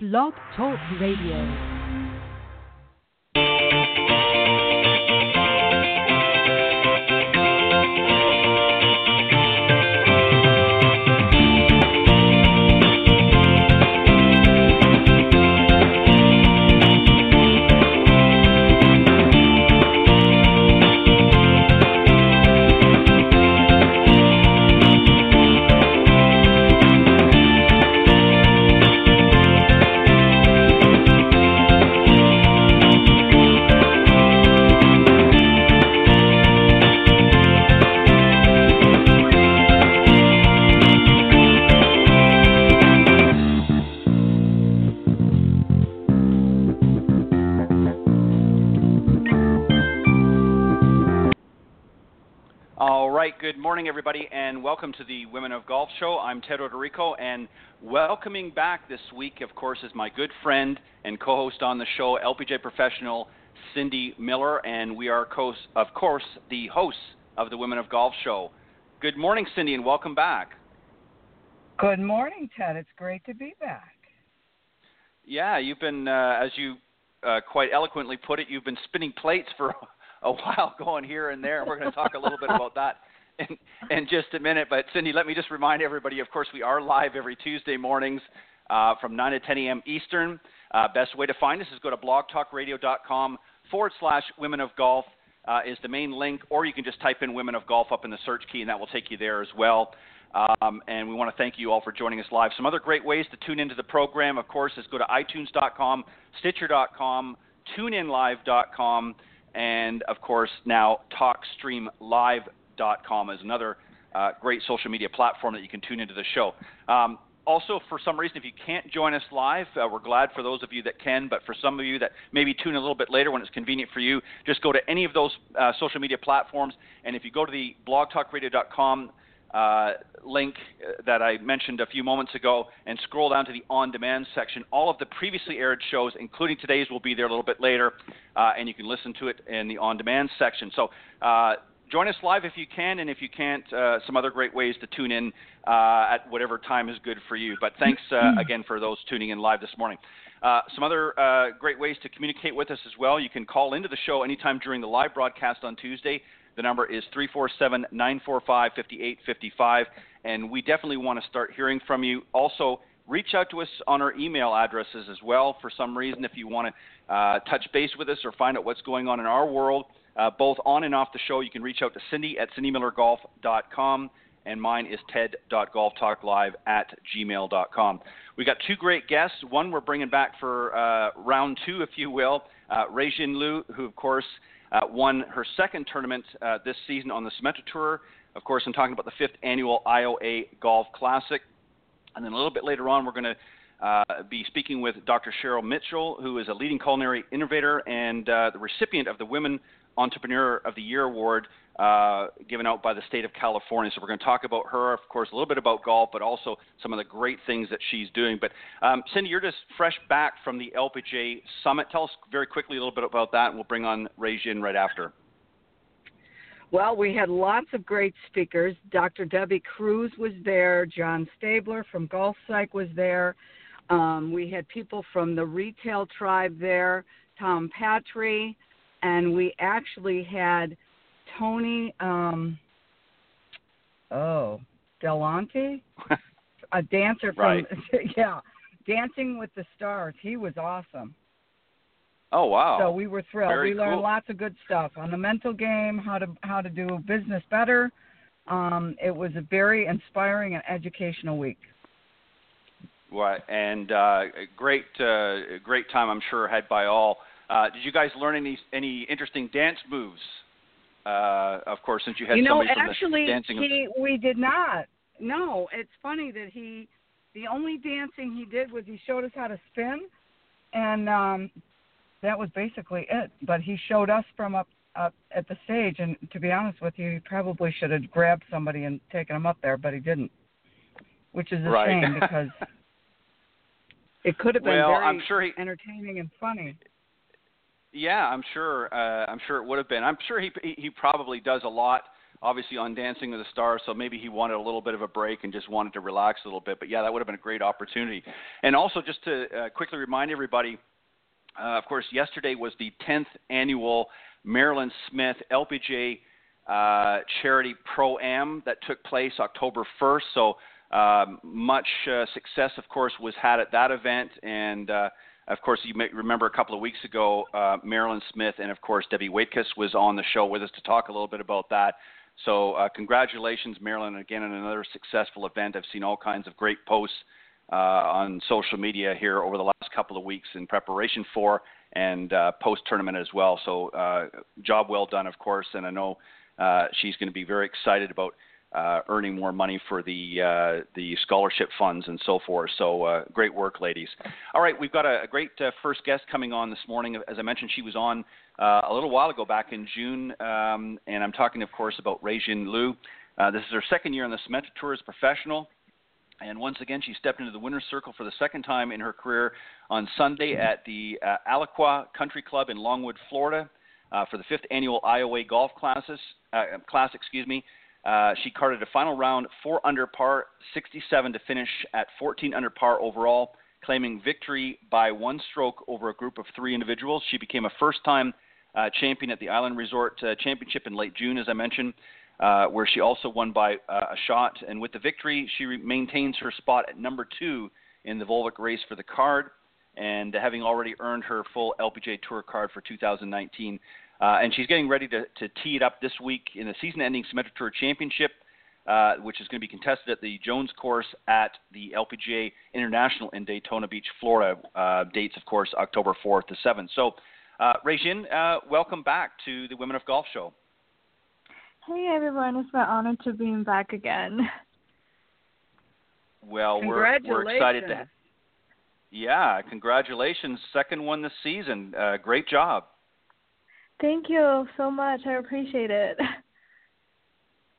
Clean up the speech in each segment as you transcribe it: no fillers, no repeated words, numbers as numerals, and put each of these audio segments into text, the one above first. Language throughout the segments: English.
Blog Talk Radio. Good morning, everybody, and welcome to the Women of Golf Show. I'm Ted Roderico, and welcoming back this week, of course, is my good friend and co-host on the show, LPGA professional Cindy Miller, and we are, of course, the hosts of the Women of Golf Show. Good morning, Cindy, and welcome back. Good morning, Ted. It's great to be back. Yeah, you've been, as you quite eloquently put it, you've been spinning plates for a while, going here and there, and we're going to talk a little bit about that in just a minute. But Cindy, let me just remind everybody, of course, we are live every Tuesday mornings from 9 to 10 a.m. Eastern. Best way to find us is go to blogtalkradio.com/women of golf is the main link, or you can just type in Women of Golf up in the search key, and that will take you there as well. And we want to thank you all for joining us live. Some other great ways to tune into the program, of course, is go to iTunes.com, Stitcher.com, TuneInLive.com, and, of course, now TalkStreamLive.com. is another great social media platform that you can tune into the show. Also, for some reason, if you can't join us live, we're glad for those of you that can, but for some of you that maybe tune a little bit later when it's convenient for you, just go to any of those social media platforms, and if you go to the blogtalkradio.com link that I mentioned a few moments ago and scroll down to the on-demand section, all of the previously aired shows, including today's, will be there a little bit later, and you can listen to it in the on-demand section. So, join us live if you can, and if you can't, some other great ways to tune in at whatever time is good for you. But thanks again for those tuning in live this morning. Some other great ways to communicate with us as well. You can call into the show anytime during the live broadcast on Tuesday. The number is 347-945-5855, and we definitely want to start hearing from you. Also, reach out to us on our email addresses as well. For some reason, if you want to touch base with us or find out what's going on in our world, both on and off the show, you can reach out to Cindy at cindymillergolf.com, and mine is ted.golftalklive@gmail.com. We got two great guests. One we're bringing back for round two, if you will, Ruixin Liu, who, of course, won her second tournament this season on the Symetra Tour. Of course, I'm talking about the 5th Annual IOA Golf Classic. And then a little bit later on, we're going to be speaking with Dr. Cheryl Mitchell, who is a leading culinary innovator and the recipient of the Women Entrepreneur of the Year Award given out by the state of California. So we're going to talk about her, of course, a little bit about golf, but also some of the great things that she's doing. But Cindy, you're just fresh back from the LPGA Summit. Tell us very quickly a little bit about that, and we'll bring on Ruixin right after. Well, we had lots of great speakers. Dr. Debbie Cruz was there. John Stabler from Golf Psych was there. We had people from the Retail Tribe there, Tom Patry, and we actually had Tony, Delonte, a dancer from, right. Yeah, Dancing with the Stars. He was awesome. Oh, wow. So we were thrilled. Very we learned cool. Lots of good stuff on the mental game, how to do business better. It was a very inspiring and educational week. Right, and great time, I'm sure, had by all. Did you guys learn any interesting dance moves? Of course, since you had somebody from the dancing. We did not. No, it's funny that the only dancing he did was he showed us how to spin, and that was basically it. But he showed us from up at the stage, and to be honest with you, he probably should have grabbed somebody and taken him up there, but he didn't, which is a right. shame because it could have been very I'm sure entertaining and funny. Yeah, I'm sure it would have been. I'm sure he probably does a lot obviously on Dancing with the Stars, so maybe he wanted a little bit of a break and just wanted to relax a little bit. But, yeah, that would have been a great opportunity. And also just to quickly remind everybody, of course, yesterday was the 10th annual Marilyn Smith LPGA charity Pro-Am that took place October 1st. So much success, of course, was had at that event. And, of course, you may remember a couple of weeks ago, Marilyn Smith and, of course, Debbie Waitkus was on the show with us to talk a little bit about that. So congratulations, Marilyn, again, on another successful event. I've seen all kinds of great posts on social media here over the last couple of weeks in preparation for and post-tournament as well. So job well done, of course, and I know she's going to be very excited about earning more money for the scholarship funds and so forth. So great work, ladies. All right, we've got a great first guest coming on this morning. As I mentioned, she was on a little while ago back in June, and I'm talking, of course, about Ruixin Liu. This is her second year on the Symetra Tour as professional. And once again, she stepped into the winner's circle for the second time in her career on Sunday at the Alaqua Country Club in Longwood, Florida, for the 5th annual IOA Golf Classic. She carded a final round 4 under par, 67 to finish at 14 under par overall, claiming victory by one stroke over a group of 3 individuals. She became a first-time champion at the Island Resort Championship in late June, as I mentioned, where she also won by a shot. And with the victory, she maintains her spot at number 2 in the Volvic race for the card, and having already earned her full LPGA Tour card for 2019. And she's getting ready to tee it up this week in the season-ending Symetra Tour Championship, which is going to be contested at the Jones Course at the LPGA International in Daytona Beach, Florida. Dates, of course, October 4th to 7th. So, Ruixin, welcome back to the Women of Golf Show. Hey, everyone. It's my honor to be back again. Well, we're excited to have. Yeah, congratulations. Second one this season. Great job. Thank you so much. I appreciate it.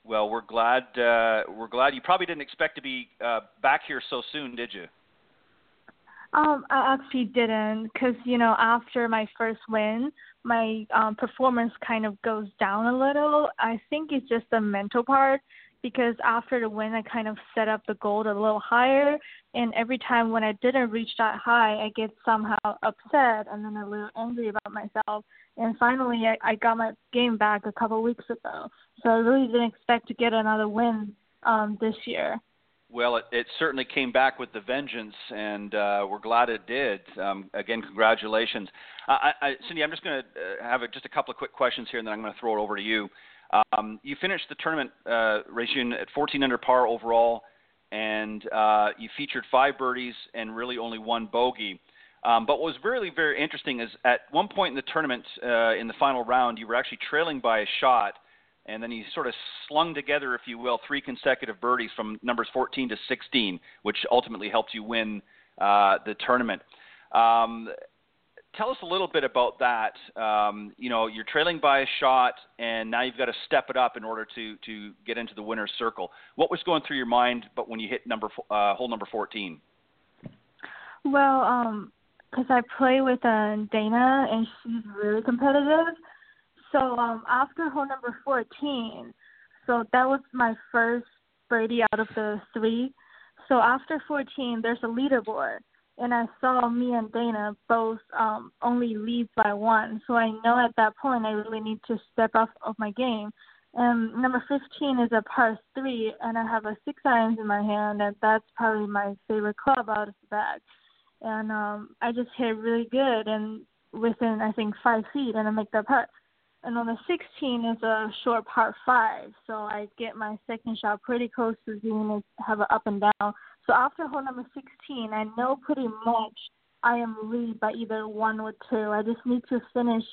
Well, we're glad. You probably didn't expect to be back here so soon, did you? I actually didn't, because, after my first win, my performance kind of goes down a little. I think it's just the mental part, because after the win, I kind of set up the goal a little higher, and every time when I didn't reach that high, I get somehow upset and then a little angry about myself. And finally, I got my game back a couple of weeks ago, so I really didn't expect to get another win this year. Well, it certainly came back with the vengeance, and we're glad it did. Again, congratulations. Cindy, I'm just going to have just a couple of quick questions here, and then I'm going to throw it over to you. You finished the tournament, Ruixin, at 14 under par overall, and you featured 5 birdies and really only 1 bogey. But what was really very interesting is at one point in the tournament, in the final round, you were actually trailing by a shot, and then he sort of slung together, if you will, 3 consecutive birdies from numbers 14 to 16, which ultimately helped you win the tournament. Tell us a little bit about that. You're trailing by a shot, and now you've got to step it up in order to get into the winner's circle. What was going through your mind but when you hit hole number 14? Well, because I play with Dana, and she's really competitive. So after hole number 14, so that was my first birdie out of the 3. So after 14, there's a leaderboard, and I saw me and Dana both only lead by 1. So I know at that point I really need to step up of my game. And number 15 is a par 3, and I have a 6-iron in my hand, and that's probably my favorite club out of the bag. And I just hit really good, and within, I think, 5 feet, and I make that putt. And on the 16 is a short par 5, so I get my second shot pretty close to the and have an up and down. So after hole number 16, I know pretty much I am lead by either 1 or 2. I just need to finish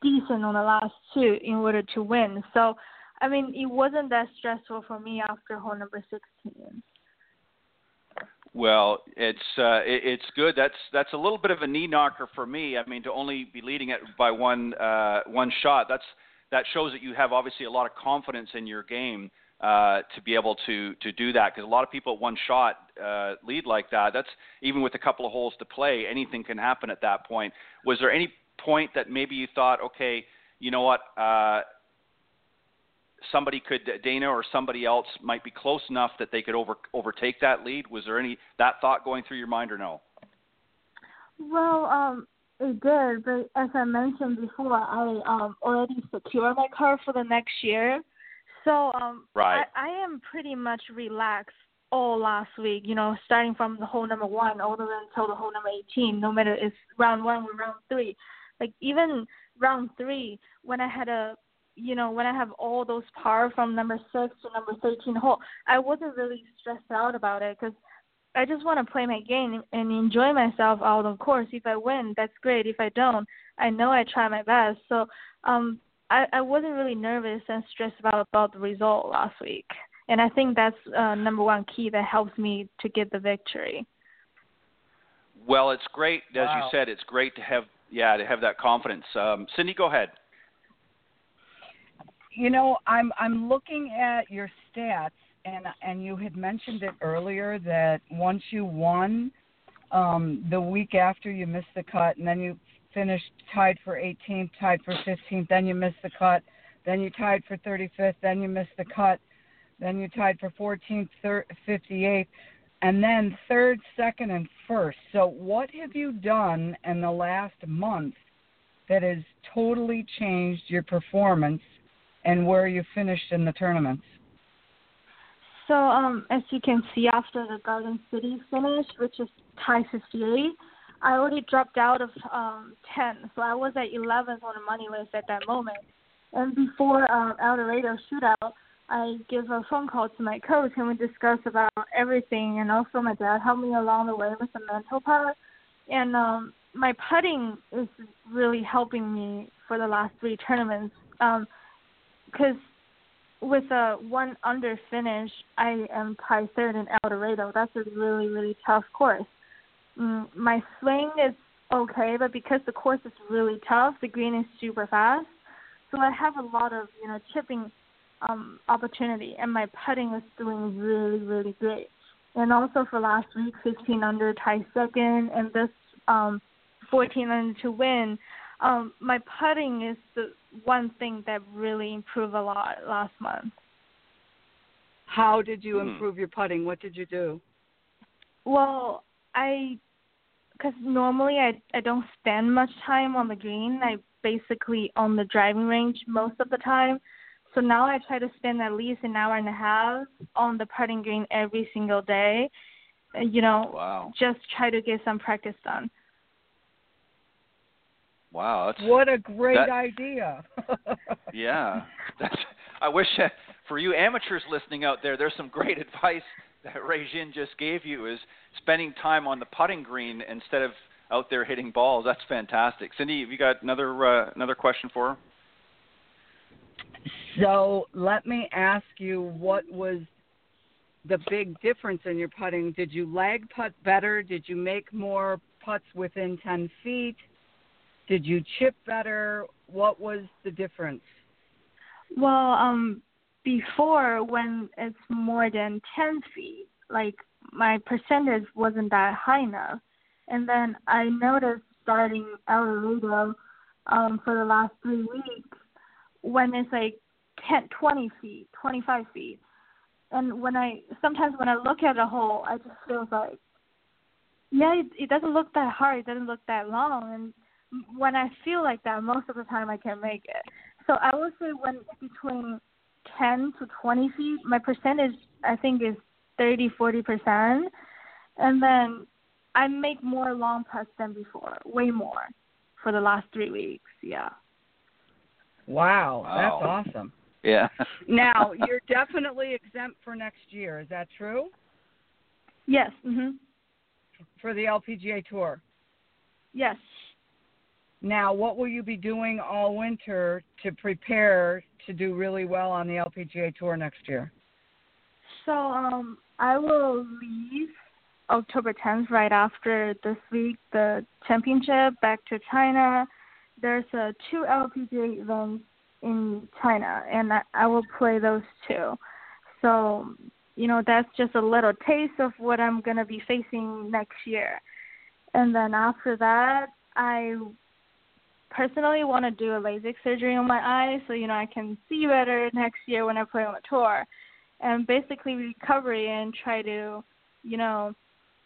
decent on the last 2 in order to win. So, I mean, it wasn't that stressful for me after hole number 16. Well, it's good. That's a little bit of a knee knocker for me. I mean, to only be leading it by one shot, that shows that you have obviously a lot of confidence in your game to be able to do that. Because a lot of people at one shot lead like that. That's even with a couple of holes to play, anything can happen at that point. Was there any point that maybe you thought, okay, you know what? somebody could, Dana or somebody else might be close enough that they could overtake that lead? Was there any that thought going through your mind or no? Well, it did, but as I mentioned before, I already secured my car for the next year. So I am pretty much relaxed all last week, you know, starting from the hole number 1 all the way until the hole number 18, no matter it's round 1 or round 3. Like even round 3, when I had when I have all those par from number 6 to number 13 hole, I wasn't really stressed out about it because I just want to play my game and enjoy myself out of course. If I win, that's great. If I don't, I know I try my best. So I wasn't really nervous and stressed about the result last week. And I think that's number one key that helps me to get the victory. Well, it's great. As you said, it's great to have that confidence. Cindy, go ahead. You know, I'm looking at your stats, and you had mentioned it earlier that once you won, the week after you missed the cut, and then you finished tied for 18th, tied for 15th, then you missed the cut, then you tied for 35th, then you missed the cut, then you tied for 14th, 58th, and then 3rd, 2nd, and 1st. So what have you done in the last month that has totally changed your performance and where you finished in the tournaments? So as you can see, after the Garden City finish, which is tie 58, I already dropped out of 10. So I was at 11th on the money list at that moment. And before El Dorado shootout, I give a phone call to my coach and we discuss about everything, and also my dad helped me along the way with the mental part. And my putting is really helping me for the last 3 tournaments because with a 1-under finish, I am tied 3rd in El Dorado. That's a really, really tough course. My swing is okay, but because the course is really tough, the green is super fast. So I have a lot of, chipping opportunity, and my putting is doing really, really great. And also for last week, 15-under tied 2nd, and this 14-under to win, my putting is the one thing that really improved a lot last month. How did you improve your putting? What did you do? Well, because normally I don't spend much time on the green. I basically on the driving range most of the time. So now I try to spend at least an hour and a half on the putting green every single day, just try to get some practice done. Wow. What a great idea. Yeah. I wish for you amateurs listening out there, there's some great advice that Rei-Jin just gave you is spending time on the putting green instead of out there hitting balls. That's fantastic. Cindy, have you got another question for her? So let me ask you, what was the big difference in your putting? Did you lag putt better? Did you make more putts within 10 feet? Did you chip better? What was the difference? Well, before when it's more than 10 feet, like my percentage wasn't that high enough. And then I noticed starting El Dorado for the last 3 weeks, when it's like 10, 20 feet, 25 feet. And sometimes when I look at a hole, I just feel like, it doesn't look that hard. It doesn't look that long. And when I feel like that, most of the time I can make it. So I would say when between 10 to 20 feet, my percentage, I think, is 30, 40%. And then I make more long putts than before, way more for the last 3 weeks. Yeah. Wow, that's awesome. Yeah. Now, you're definitely exempt for next year. Is that true? Yes. Mm-hmm. For the LPGA Tour? Yes. Now, what will you be doing all winter to prepare to do really well on the LPGA Tour next year? So, I will leave October 10th right after this week, the championship, back to China. There's 2 LPGA events in China, and I will play those 2. So, that's just a little taste of what I'm going to be facing next year. And then after that, I personally want to do a LASIK surgery on my eye so, you know, I can see better next year when I play on the tour. And basically recovery and try to, you know,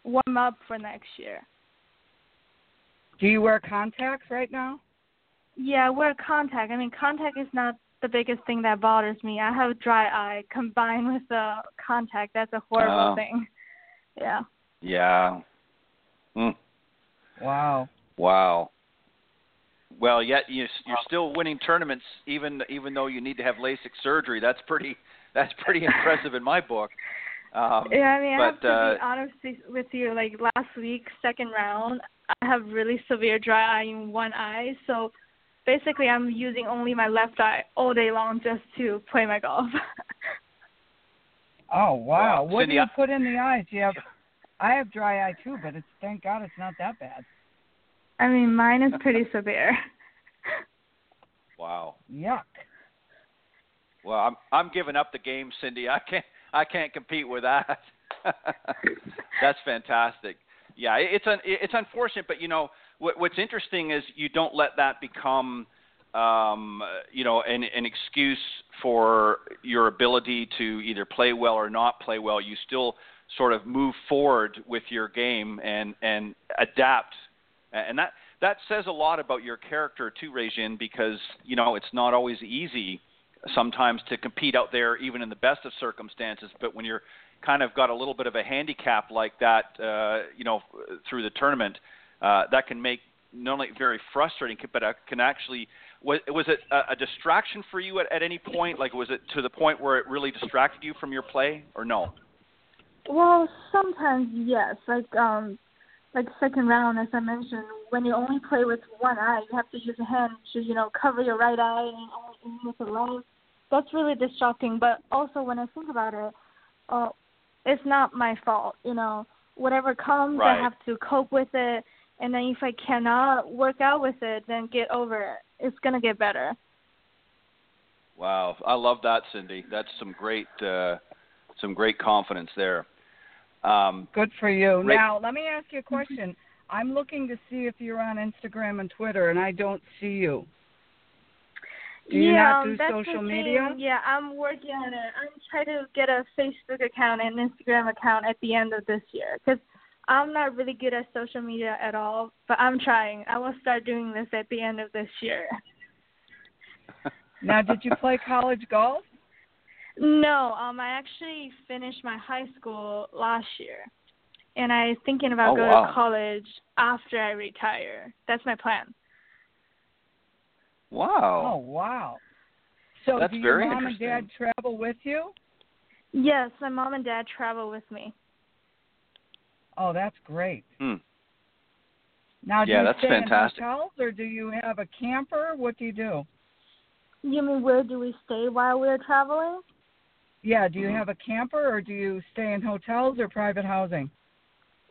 warm up for next year. Do you wear contacts right now? Yeah, I wear contact. I mean, contact is not the biggest thing that bothers me. I have dry eye combined with the contact. That's a horrible thing. Yeah. Yeah. Mm. Wow. Wow. Well, yet you're still winning tournaments, even though you need to have LASIK surgery. That's pretty impressive in my book. Yeah, I mean, but, I have to be honest with you. Like last week, second round, I have really severe dry eye in one eye. So basically, I'm using only my left eye all day long just to play my golf. Oh, wow. What do you put in the eyes? I have dry eye too, but it's thank God it's not that bad. I mean, mine is pretty severe. Wow. Yuck. Well, I'm giving up the game, Cindy. I can't compete with that. That's fantastic. Yeah, it's unfortunate, but you know what's interesting is you don't let that become you know an excuse for your ability to either play well or not play well. You still sort of move forward with your game and adapt. And that says a lot about your character too, Ruixin, because you know it's not always easy sometimes to compete out there, even in the best of circumstances. But when you're kind of got a little bit of a handicap like that, you know, through the tournament, that can make not only very frustrating, but can actually was it a distraction for you at any point? Like, was it to the point where it really distracted you from your play, or no? Well, sometimes yes, like second round, as I mentioned, when you only play with one eye, you have to use a hand to, you know, cover your right eye and only with the left. That's really distracting. But also when I think about it, it's not my fault, you know. Whatever comes, right. I have to cope with it. And then if I cannot work out with it, then get over it. It's going to get better. Wow. I love that, Cindy. That's some great confidence there. Good for you. Now, let me ask you a question. I'm looking to see if you're on Instagram and Twitter, and I don't see you. Do you not do social media? Yeah, I'm working on it. I'm trying to get a Facebook account and Instagram account at the end of this year because I'm not really good at social media at all, but I'm trying. I will start doing this at the end of this year. Now, did you play college golf? No, I actually finished my high school last year, and I'm thinking about going to college after I retire. That's my plan. Wow. Oh, wow. So that's do your mom and dad travel with you? Yes, my mom and dad travel with me. Oh, that's great. Hmm. Now, do you stay in hotels, or do you have a camper? What do you do? You mean where do we stay while we're traveling? Yeah, do you have a camper, or do you stay in hotels or private housing?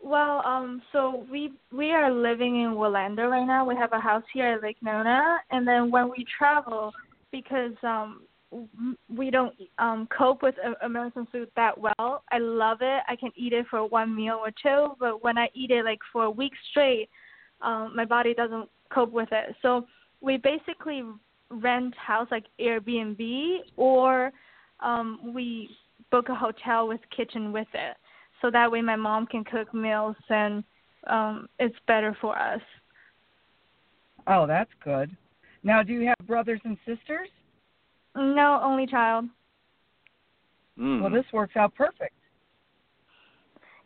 Well, so we are living in Orlando right now. We have a house here at Lake Nona, and then when we travel, because we don't cope with American food that well, I love it. I can eat it for one meal or two, but when I eat it like for a week straight, my body doesn't cope with it. So we basically rent house like Airbnb, or we book a hotel with kitchen with it. So that way my mom can cook meals, and it's better for us. Oh, that's good. Now, do you have brothers and sisters? No, only child. Mm. Well, this works out perfect.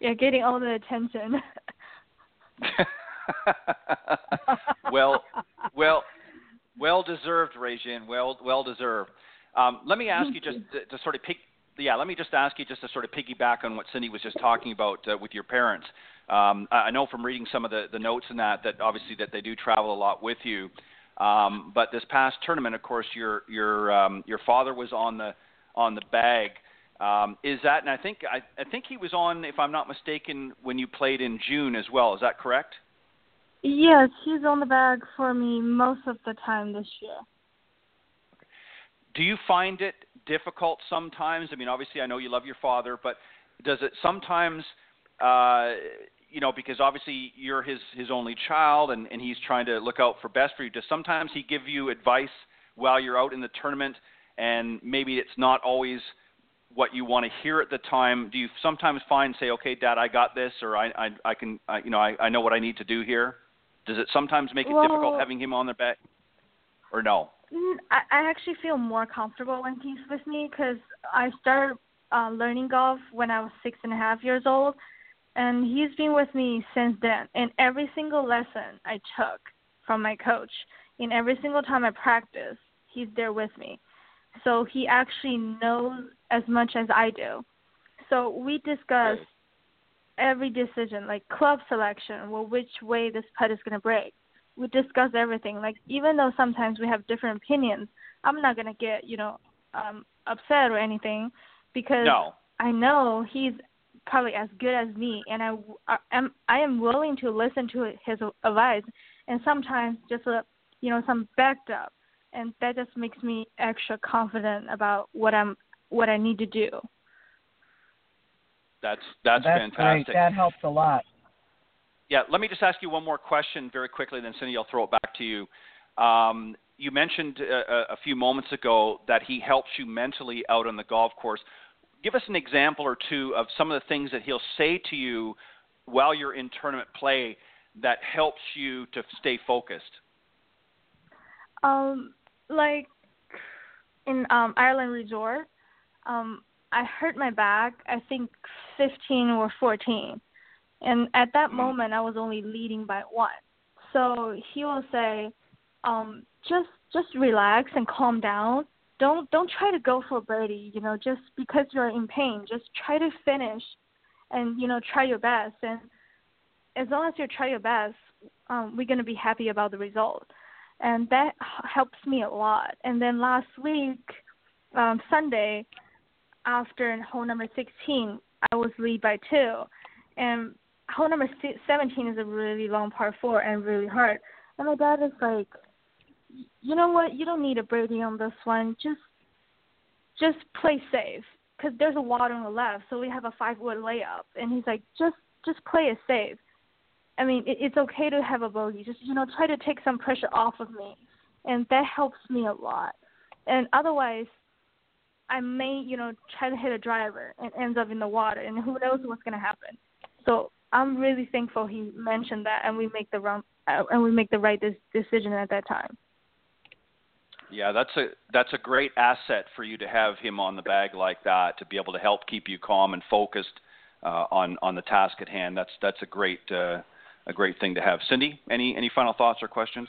Yeah, getting all the attention. Well deserved, Ruixin. Well deserved. Let me ask you just to sort of pick. Yeah, let me just ask you just to sort of piggyback on what Cindy was just talking about with your parents. I know from reading some of the notes and that obviously that they do travel a lot with you. But this past tournament, of course, your father was on the bag. Is that? And I think he was on, if I'm not mistaken, when you played in June as well. Is that correct? Yes, he's on the bag for me most of the time this year. Do you find it difficult sometimes? I mean, obviously, I know you love your father, but does it sometimes you know, because obviously you're his only child and he's trying to look out for best for you. Does sometimes he give you advice while you're out in the tournament and maybe it's not always what you want to hear at the time? Do you sometimes find, say, okay, Dad, I got this, or I know what I need to do here? Does it sometimes make it difficult having him on the back, or no? I actually feel more comfortable when he's with me, because I started learning golf when I was 6.5 years old, and he's been with me since then. And every single lesson I took from my coach, and every single time I practice, he's there with me. So he actually knows as much as I do. So we discuss every decision, like club selection, well, which way this putt is going to break. We discuss everything. Like, even though sometimes we have different opinions, I'm not going to get, upset or anything, because I know he's probably as good as me, and I am willing to listen to his advice, and sometimes just, some backed up. And that just makes me extra confident about what I need to do. That's fantastic. Great. That helps a lot. Yeah, let me just ask you one more question very quickly, then Cindy, I'll throw it back to you. You mentioned a few moments ago that he helps you mentally out on the golf course. Give us an example or two of some of the things that he'll say to you while you're in tournament play that helps you to stay focused. Like in Ireland Resort, I hurt my back, I think 15 or 14. And at that moment, I was only leading by one. So he will say, just relax and calm down. Don't try to go for birdie, just because you're in pain. Just try to finish and, try your best. And as long as you try your best, we're going to be happy about the result. And that helps me a lot. And then last week, Sunday, after hole number 16, I was lead by two. And hole number 17 is a really long par four and really hard. And my dad is like, you know what? You don't need a birdie on this one. Just play safe, because there's a water on the left, so we have a 5-wood layup. And he's like, just play it safe. I mean, it's okay to have a bogey. Just, try to take some pressure off of me. And that helps me a lot. And otherwise, I may, try to hit a driver and ends up in the water. And who knows what's going to happen. So I'm really thankful he mentioned that, and we make the right decision at that time. Yeah, that's a great asset for you to have him on the bag like that, to be able to help keep you calm and focused on the task at hand. That's a great great thing to have. Cindy, any final thoughts or questions?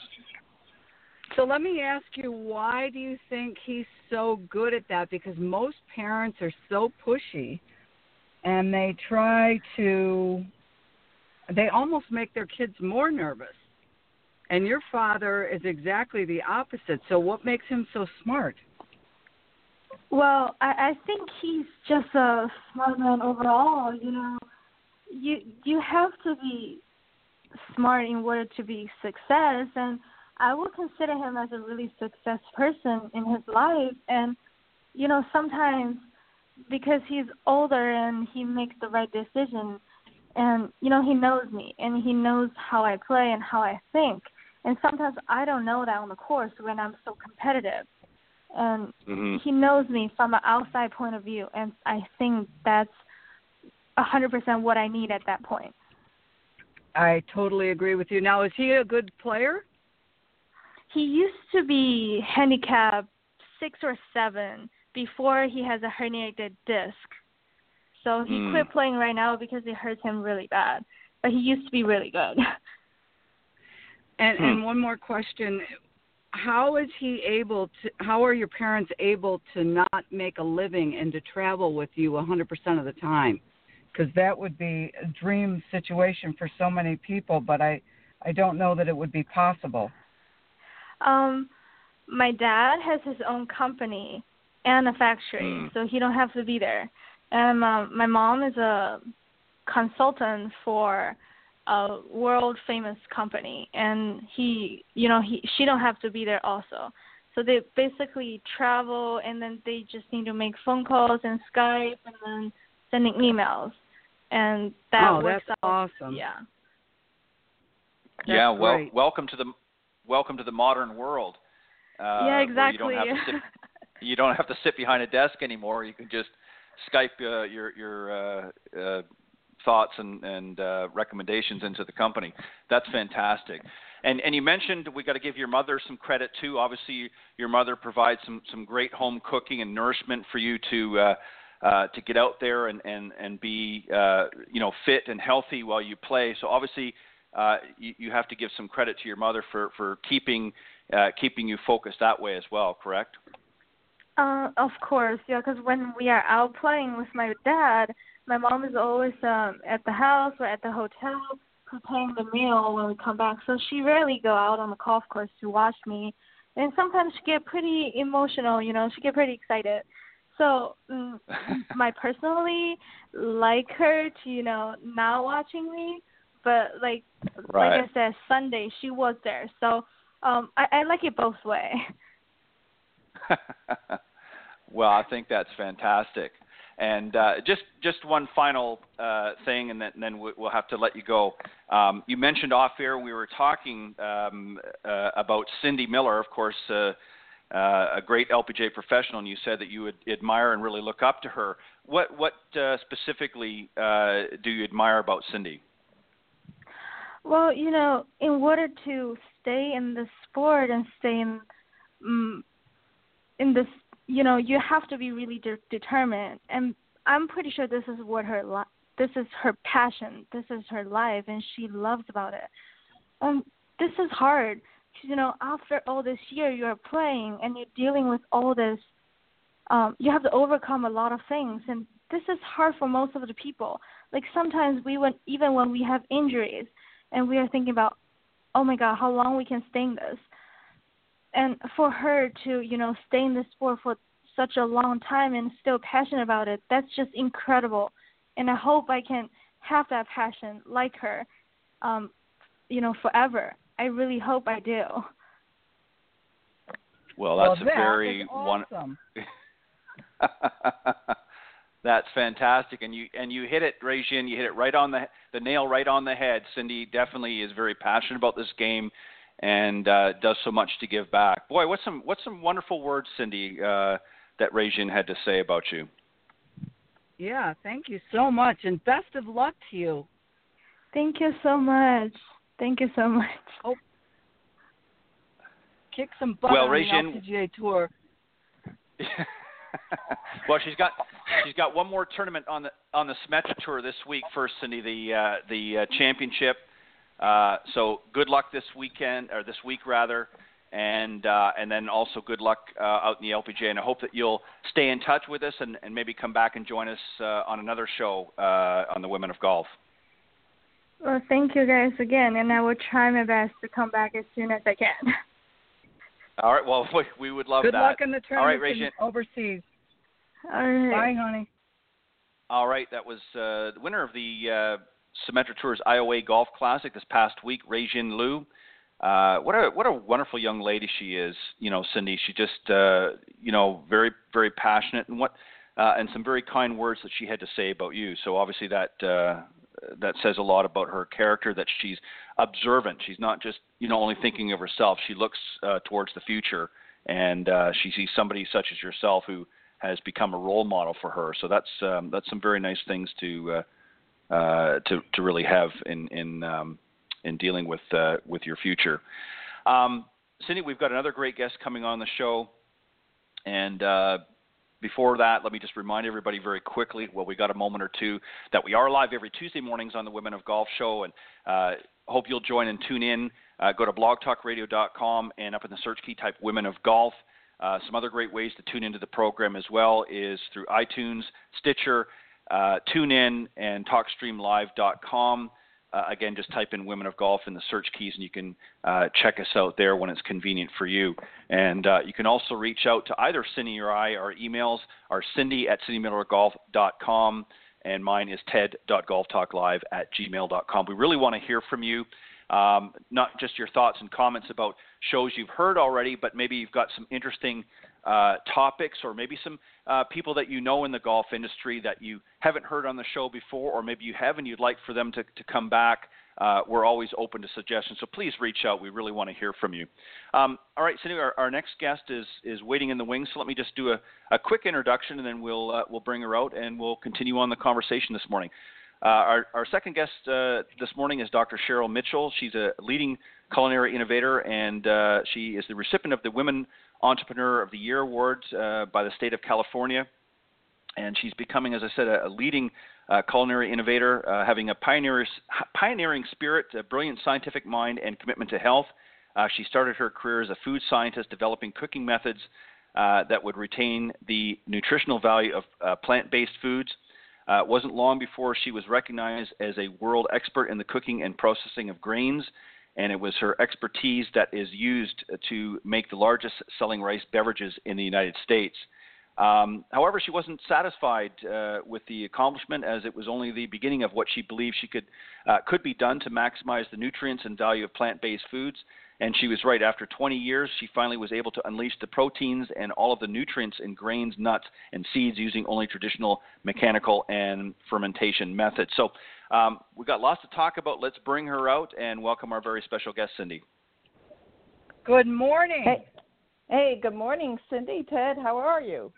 So let me ask you, why do you think he's so good at that? Because most parents are so pushy, and they almost make their kids more nervous. And your father is exactly the opposite. So what makes him so smart? Well, I think he's just a smart man overall. You have to be smart in order to be success, and I would consider him as a really successful person in his life. And sometimes because he's older and he makes the right decision, and he knows me and he knows how I play and how I think, and sometimes I don't know that on the course when I'm so competitive, and he knows me from an outside point of view, and I think that's 100% what I need at that point. I totally agree with you. Now, is he a good player? He used to be handicapped 6 or 7 before he has a herniated disc. So he quit playing right now because it hurts him really bad. But he used to be really good. And one more question. How are your parents able to not make a living and to travel with you 100% of the time? Because that would be a dream situation for so many people, but I don't know that it would be possible. My dad has his own company and a factory, so he don't have to be there. And my mom is a consultant for a world-famous company, and she don't have to be there also. So they basically travel, and then they just need to make phone calls and Skype, and then sending emails. and that works out. Oh, that's awesome. Yeah. That's welcome to the modern world. Yeah, exactly. You don't have to sit behind a desk anymore. You can just Skype your thoughts and recommendations into the company. That's fantastic. And you mentioned we got to give your mother some credit too. Obviously, your mother provides some great home cooking and nourishment for you to get out there and be fit and healthy while you play. So obviously, you have to give some credit to your mother for keeping you focused that way as well. Correct? Of course, yeah. Because when we are out playing with my dad, my mom is always at the house or at the hotel preparing the meal when we come back. So she rarely go out on the golf course to watch me, and sometimes she get pretty emotional. She get pretty excited. So I personally like her to not watching me, but like I said, Sunday she was there. So I like it both way. Well, I think that's fantastic. And just one final thing, and then we'll have to let you go. You mentioned off air we were talking about Cindy Miller, of course, a great LPGA professional, and you said that you would admire and really look up to her. What specifically do you admire about Cindy? Well, in order to stay in the sport and stay in this, you have to be really determined, and I'm pretty sure this is this is her passion, this is her life, and she loves about it. This is hard, after all this year you are playing and you're dealing with all this. You have to overcome a lot of things, and this is hard for most of the people. Like sometimes even when we have injuries, and we are thinking about, oh my God, how long we can stay in this. And for her to, stay in the sport for such a long time and still passionate about it, that's just incredible. And I hope I can have that passion like her, forever. I really hope I do. Well, that's awesome. That's fantastic, and you hit it, Ruixin. You hit it right on the nail, right on the head. Cindy definitely is very passionate about this game, and does so much to give back. Boy, what's some wonderful words, Cindy, that Ruixin had to say about you. Yeah, thank you so much, and best of luck to you. Thank you so much. Thank you so much. Oh, kick some butt on the LPGA Tour. Well, she's got one more tournament on the Symetra Tour this week for Cindy, the championship. So good luck this week, and then also good luck out in the LPGA. And I hope that you'll stay in touch with us and maybe come back and join us on another show on the Women of Golf. Well, thank you guys again, and I will try my best to come back as soon as I can. All right. Well, we would love that. Good luck in the tournament. All right, overseas. All right. Bye, honey. All right. That was the winner of the Symetra Tour's IOA Golf Classic this past week, Ruixin Liu. What a wonderful young lady she is. Cindy. She just very very passionate, and and some very kind words that she had to say about you. So obviously that says a lot about her character, that she's observant. She's not just, only thinking of herself. She looks towards the future, and she sees somebody such as yourself who has become a role model for her. So that's some very nice things to really have in dealing with your future. Cindy, we've got another great guest coming on the show, and before that, let me just remind everybody very quickly, we got a moment or two, that we are live every Tuesday mornings on the Women of Golf Show, and hope you'll join and tune in. Go to BlogTalkRadio.com, and up in the search key, type Women of Golf. Some other great ways to tune into the program as well is through iTunes, Stitcher, TuneIn, and TalkStreamLive.com. Again, just type in Women of Golf in the search keys, and you can check us out there when it's convenient for you. And you can also reach out to either Cindy or I. Our emails are cindy@cindymillergolf.com, and mine is ted.golftalklive@gmail.com. We really want to hear from you, not just your thoughts and comments about shows you've heard already, but maybe you've got some interesting topics, or maybe some people that you know in the golf industry that you haven't heard on the show before, or maybe you have and you'd like for them to come back, we're always open to suggestions. So please reach out. We really want to hear from you. All right, Cindy, our next guest is waiting in the wings. So let me just do a quick introduction, and then we'll bring her out and we'll continue on the conversation this morning. Our second guest this morning is Dr. Cheryl Mitchell. She's a leading culinary innovator, and she is the recipient of the Women Entrepreneur of the Year Awards by the state of California. And she's becoming, as I said, a leading culinary innovator, having a pioneering spirit, a brilliant scientific mind, and commitment to health. She started her career as a food scientist, developing cooking methods that would retain the nutritional value of plant-based foods. It wasn't long before she was recognized as a world expert in the cooking and processing of grains, and it was her expertise that is used to make the largest selling rice beverages in the United States. However, she wasn't satisfied with the accomplishment, as it was only the beginning of what she believed she could be done to maximize the nutrients and value of plant-based foods. And she was right. After 20 years, she finally was able to unleash the proteins and all of the nutrients in grains, nuts, and seeds using only traditional mechanical and fermentation methods. So we've got lots to talk about. Let's bring her out and welcome our very special guest, Cindy. Good morning. Hey, good morning, Cindy. Ted, how are you?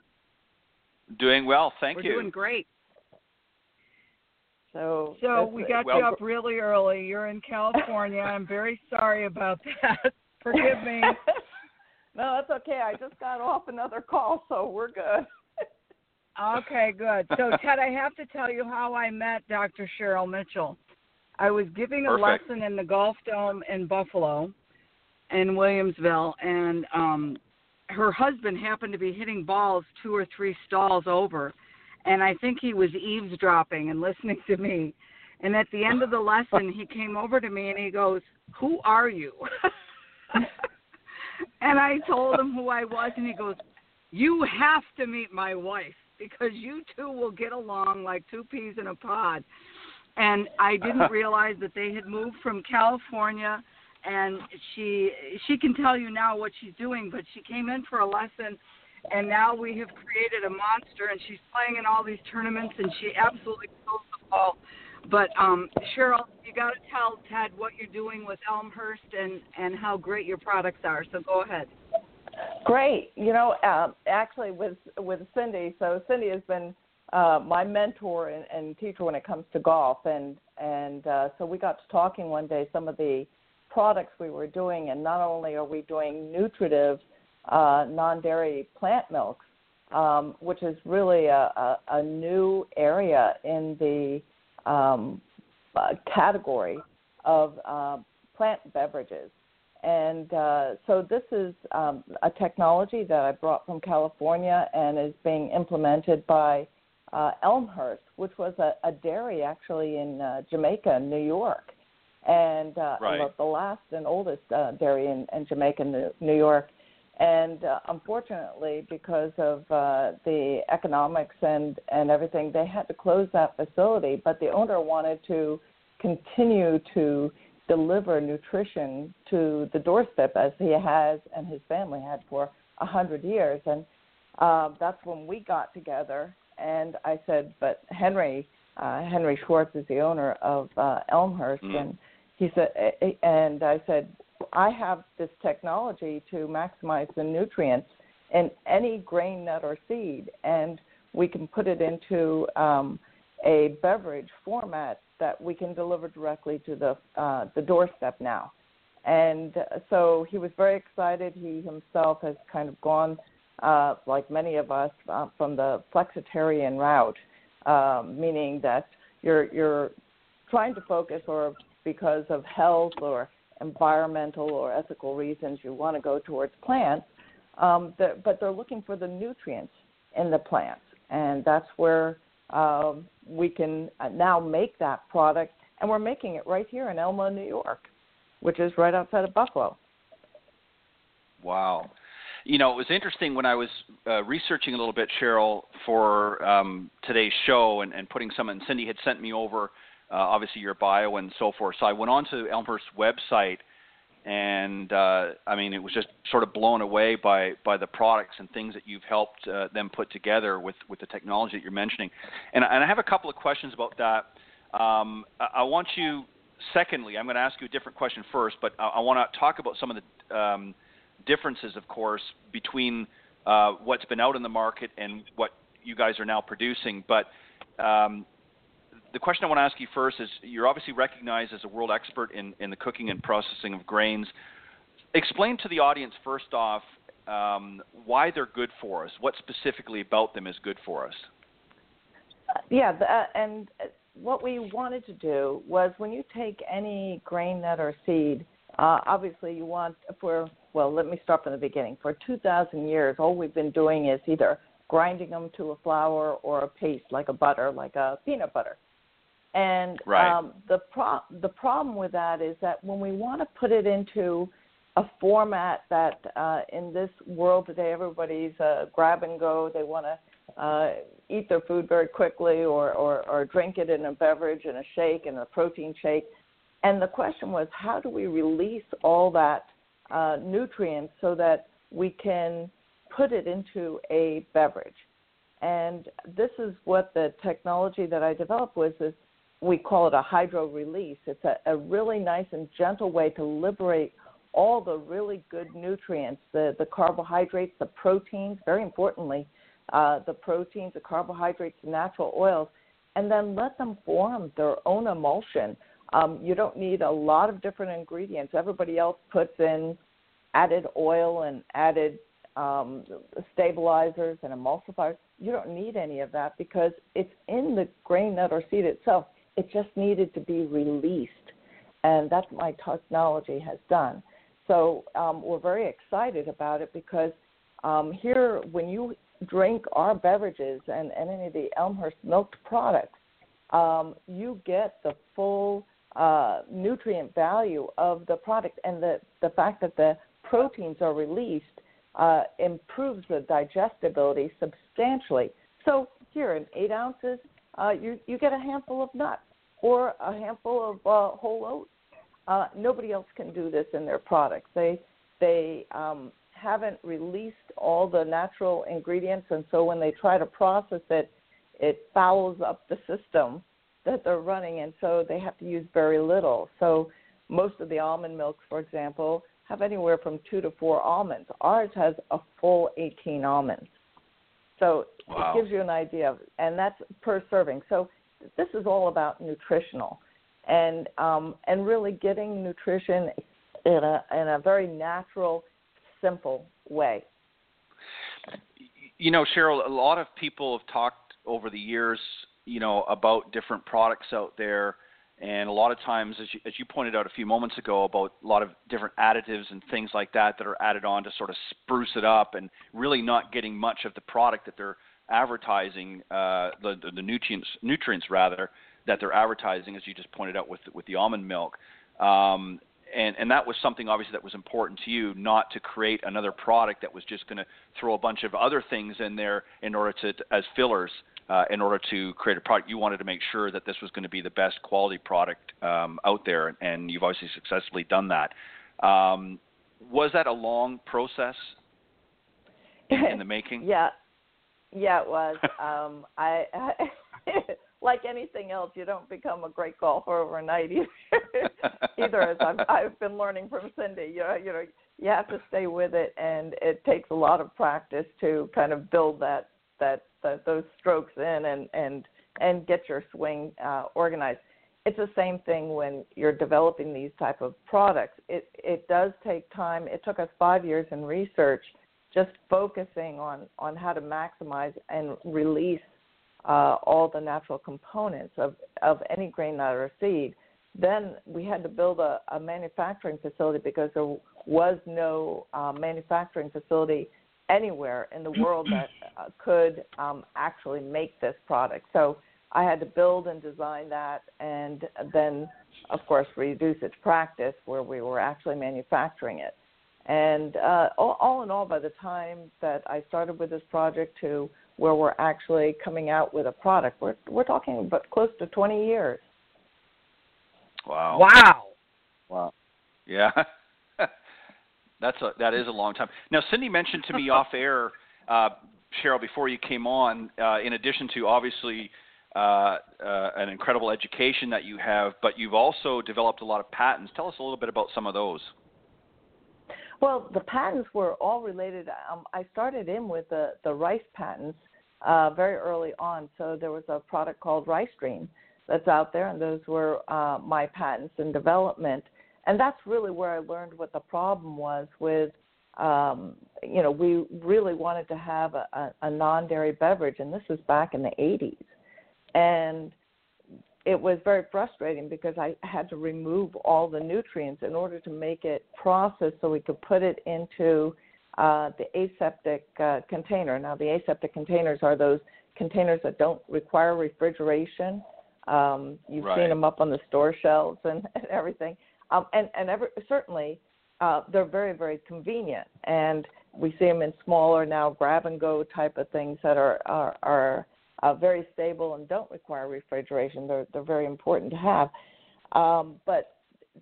Doing well, thank you. We're doing great. So we got you up really early. You're in California. I'm very sorry about that. Forgive me. No, that's okay. I just got off another call, so we're good. Okay, good. So, Ted, I have to tell you how I met Dr. Cheryl Mitchell. I was giving a lesson in the Golf Dome in Buffalo, in Williamsville, and her husband happened to be hitting balls 2 or 3 stalls over. And I think he was eavesdropping and listening to me. And at the end of the lesson, he came over to me and he goes, "Who are you?" And I told him who I was, and he goes, "You have to meet my wife, because you two will get along like two peas in a pod." And I didn't realize that they had moved from California, and she can tell you now what she's doing, but she came in for a lesson. And now we have created a monster, and she's playing in all these tournaments, and she absolutely kills the ball. But, Cheryl, you got to tell Ted what you're doing with Elmhurst and how great your products are. So go ahead. Great. You know, actually with Cindy, so Cindy has been my mentor and teacher when it comes to golf. And so we got to talking one day some of the products we were doing, and not only are we doing nutritive non-dairy plant milks, which is really a new area in the category of plant beverages. And so this is a technology that I brought from California and is being implemented by Elmhurst, which was a dairy actually in Jamaica, New York. And the last and oldest dairy in Jamaica, New York. And unfortunately, because of the economics and everything, they had to close that facility. But the owner wanted to continue to deliver nutrition to the doorstep, as he has and his family had for 100 years. And that's when we got together. And I said, but Henry Schwartz is the owner of Elmhurst. Mm-hmm. And he said, and I said, I have this technology to maximize the nutrients in any grain, nut, or seed, and we can put it into a beverage format that we can deliver directly to the doorstep now. And so he was very excited. He himself has kind of gone, like many of us, from the flexitarian route, meaning that you're trying to focus, or because of health or environmental or ethical reasons, you want to go towards plants, but they're looking for the nutrients in the plants, and that's where we can now make that product, and we're making it right here in Elmo, New York, which is right outside of Buffalo. Wow. You know, it was interesting when I was researching a little bit, Cheryl, for today's show and putting some, and Cindy had sent me over obviously your bio and so forth. So I went on to Elmhurst's website And, I mean, it was just sort of blown away by the products and things that you've helped them put together with the technology that you're mentioning. And I have a couple of questions about that. I want you, secondly, I'm going to ask you a different question first, but I want to talk about some of the differences, of course, between what's been out in the market and what you guys are now producing. But the question I want to ask you first is, you're obviously recognized as a world expert in the cooking and processing of grains. Explain to the audience, first off, why they're good for us. What specifically about them is good for us? And what we wanted to do was, when you take any grain, nut, or seed, obviously you want let me start from the beginning. For 2,000 years, all we've been doing is either grinding them to a flour or a paste, like a butter, like a peanut butter. And right. The problem with that is that when we want to put it into a format that in this world today, everybody's grab and go. They want to eat their food very quickly or drink it in a beverage and a shake and a protein shake. And the question was, how do we release all that nutrients so that we can put it into a beverage? And this is what the technology that I developed was, is we call it a hydro release. It's a really nice and gentle way to liberate all the really good nutrients, the carbohydrates, the proteins, very importantly, the proteins, the carbohydrates, the natural oils, and then let them form their own emulsion. You don't need a lot of different ingredients. Everybody else puts in added oil and added stabilizers and emulsifiers. You don't need any of that because it's in the grain, nut, or seed itself. It just needed to be released, and that's what my technology has done. So we're very excited about it because here, when you drink our beverages and any of the Elmhurst milk products, you get the full nutrient value of the product, and the fact that the proteins are released improves the digestibility substantially. So here, in 8 ounces, you get a handful of nuts or a handful of whole oats. Nobody else can do this in their products. They haven't released all the natural ingredients, and so when they try to process it, it fouls up the system that they're running, and so they have to use very little. So most of the almond milks, for example, have anywhere from 2 to 4 almonds. Ours has a full 18 almonds. So wow. It gives you an idea of, and that's per serving. So this is all about nutritional and really getting nutrition in a very natural, simple way. You know, Cheryl, a lot of people have talked over the years, you know, about different products out there. And a lot of times, as you pointed out a few moments ago, about a lot of different additives and things like that that are added on to sort of spruce it up, and really not getting much of the product that they're advertising, the nutrients rather, that they're advertising, as you just pointed out with the almond milk. And that was something obviously that was important to you, not to create another product that was just going to throw a bunch of other things in there in order to as fillers. In order to create a product, you wanted to make sure that this was going to be the best quality product out there, and you've obviously successfully done that. Was that a long process in the making? Yeah, it was. I like anything else, you don't become a great golfer overnight either. As I've been learning from Cindy, you know, you have to stay with it, and it takes a lot of practice to kind of build those strokes in and get your swing organized. It's the same thing when you're developing these type of products. It does take time. It took us 5 years in research, just focusing on how to maximize and release all the natural components of any grain, nut, or seed. Then we had to build a manufacturing facility because there was no manufacturing facility anywhere in the world that could actually make this product. So I had to build and design that, and then, of course, reduce it to practice where we were actually manufacturing it. And all in all, by the time that I started with this project to where we're actually coming out with a product, we're talking about close to 20 years. Wow. Yeah. That is a long time. Now, Cindy mentioned to me off air, Cheryl, before you came on, in addition to obviously an incredible education that you have, but you've also developed a lot of patents. Tell us a little bit about some of those. Well, the patents were all related. I started in with the rice patents very early on. So there was a product called Rice Dream that's out there, and those were my patents in development. And that's really where I learned what the problem was with, we really wanted to have a non-dairy beverage, and this was back in the 80s. And it was very frustrating because I had to remove all the nutrients in order to make it processed so we could put it into the aseptic container. Now, the aseptic containers are those containers that don't require refrigeration. You've seen them up on the store shelves and everything. Certainly, they're very, very convenient. And we see them in smaller now grab-and-go type of things that are very stable and don't require refrigeration. They're very important to have. But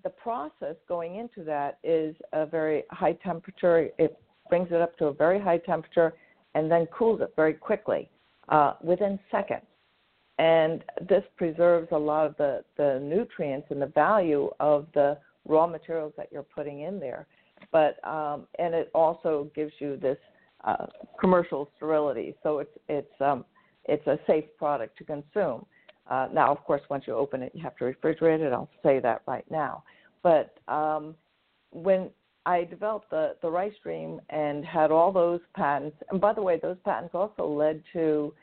the process going into that is a very high temperature. It brings it up to a very high temperature and then cools it very quickly, within seconds. And this preserves a lot of the nutrients and the value of the raw materials that you're putting in there. But and it also gives you this commercial sterility. So it's a safe product to consume. Now, of course, once you open it, you have to refrigerate it. I'll say that right now. But when I developed the Rice Dream and had all those patents, and by the way, those patents also led to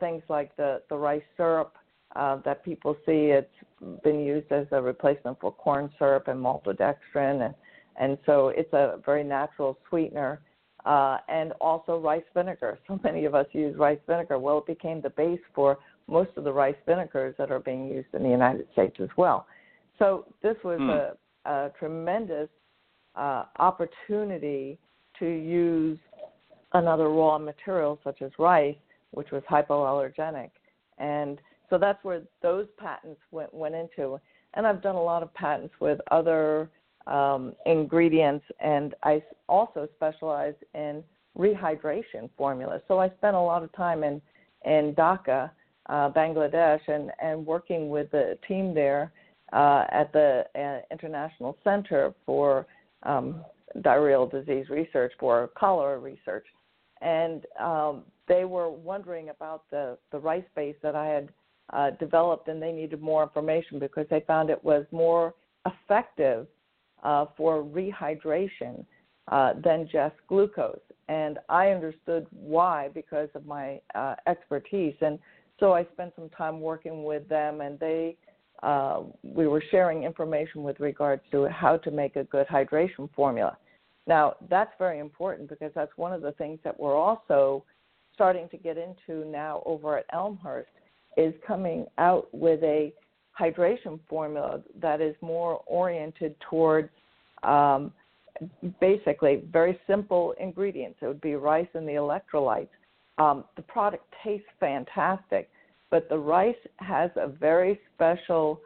things like the rice syrup that people see. It's been used as a replacement for corn syrup and maltodextrin, and so it's a very natural sweetener. And also rice vinegar. So many of us use rice vinegar. Well, it became the base for most of the rice vinegars that are being used in the United States as well. So this was a tremendous opportunity to use another raw material such as rice, which was hypoallergenic. And so that's where those patents went into. And I've done a lot of patents with other ingredients, and I also specialize in rehydration formulas. So I spent a lot of time in Dhaka, Bangladesh, and working with the team there at the International Center for Diarrheal Disease Research, for cholera research. And they were wondering about the rice base that I had developed, and they needed more information because they found it was more effective for rehydration than just glucose. And I understood why because of my expertise. And so I spent some time working with them, and we were sharing information with regards to how to make a good hydration formula. Now, that's very important because that's one of the things that we're also starting to get into now over at Elmhurst, is coming out with a hydration formula that is more oriented towards basically very simple ingredients. It would be rice and the electrolytes. The product tastes fantastic, but the rice has a very special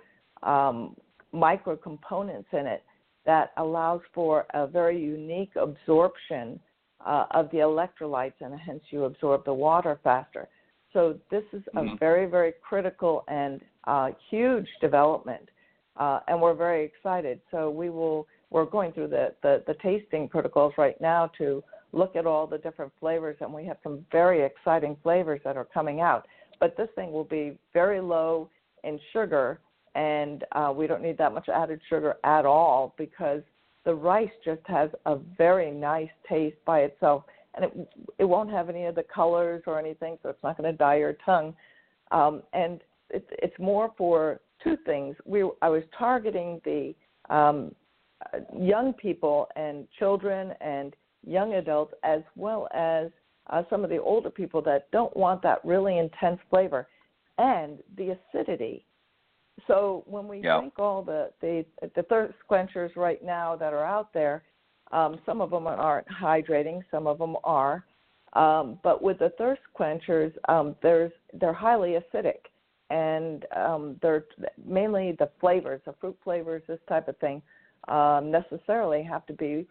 micro-components in it that allows for a very unique absorption of the electrolytes, and hence you absorb the water faster. So this is a very, very critical and huge development, and we're very excited. So we're going through the tasting protocols right now to look at all the different flavors, and we have some very exciting flavors that are coming out. But this thing will be very low in sugar, and we don't need that much added sugar at all because the rice just has a very nice taste by itself. And it won't have any of the colors or anything, so it's not going to dye your tongue. And it's more for two things. I was targeting the young people and children and young adults, as well as some of the older people that don't want that really intense flavor and the acidity. So when we think all the thirst quenchers right now that are out there, some of them aren't hydrating, some of them are. But with the thirst quenchers, they're highly acidic, and they're mainly the flavors, the fruit flavors, this type of thing, necessarily have to be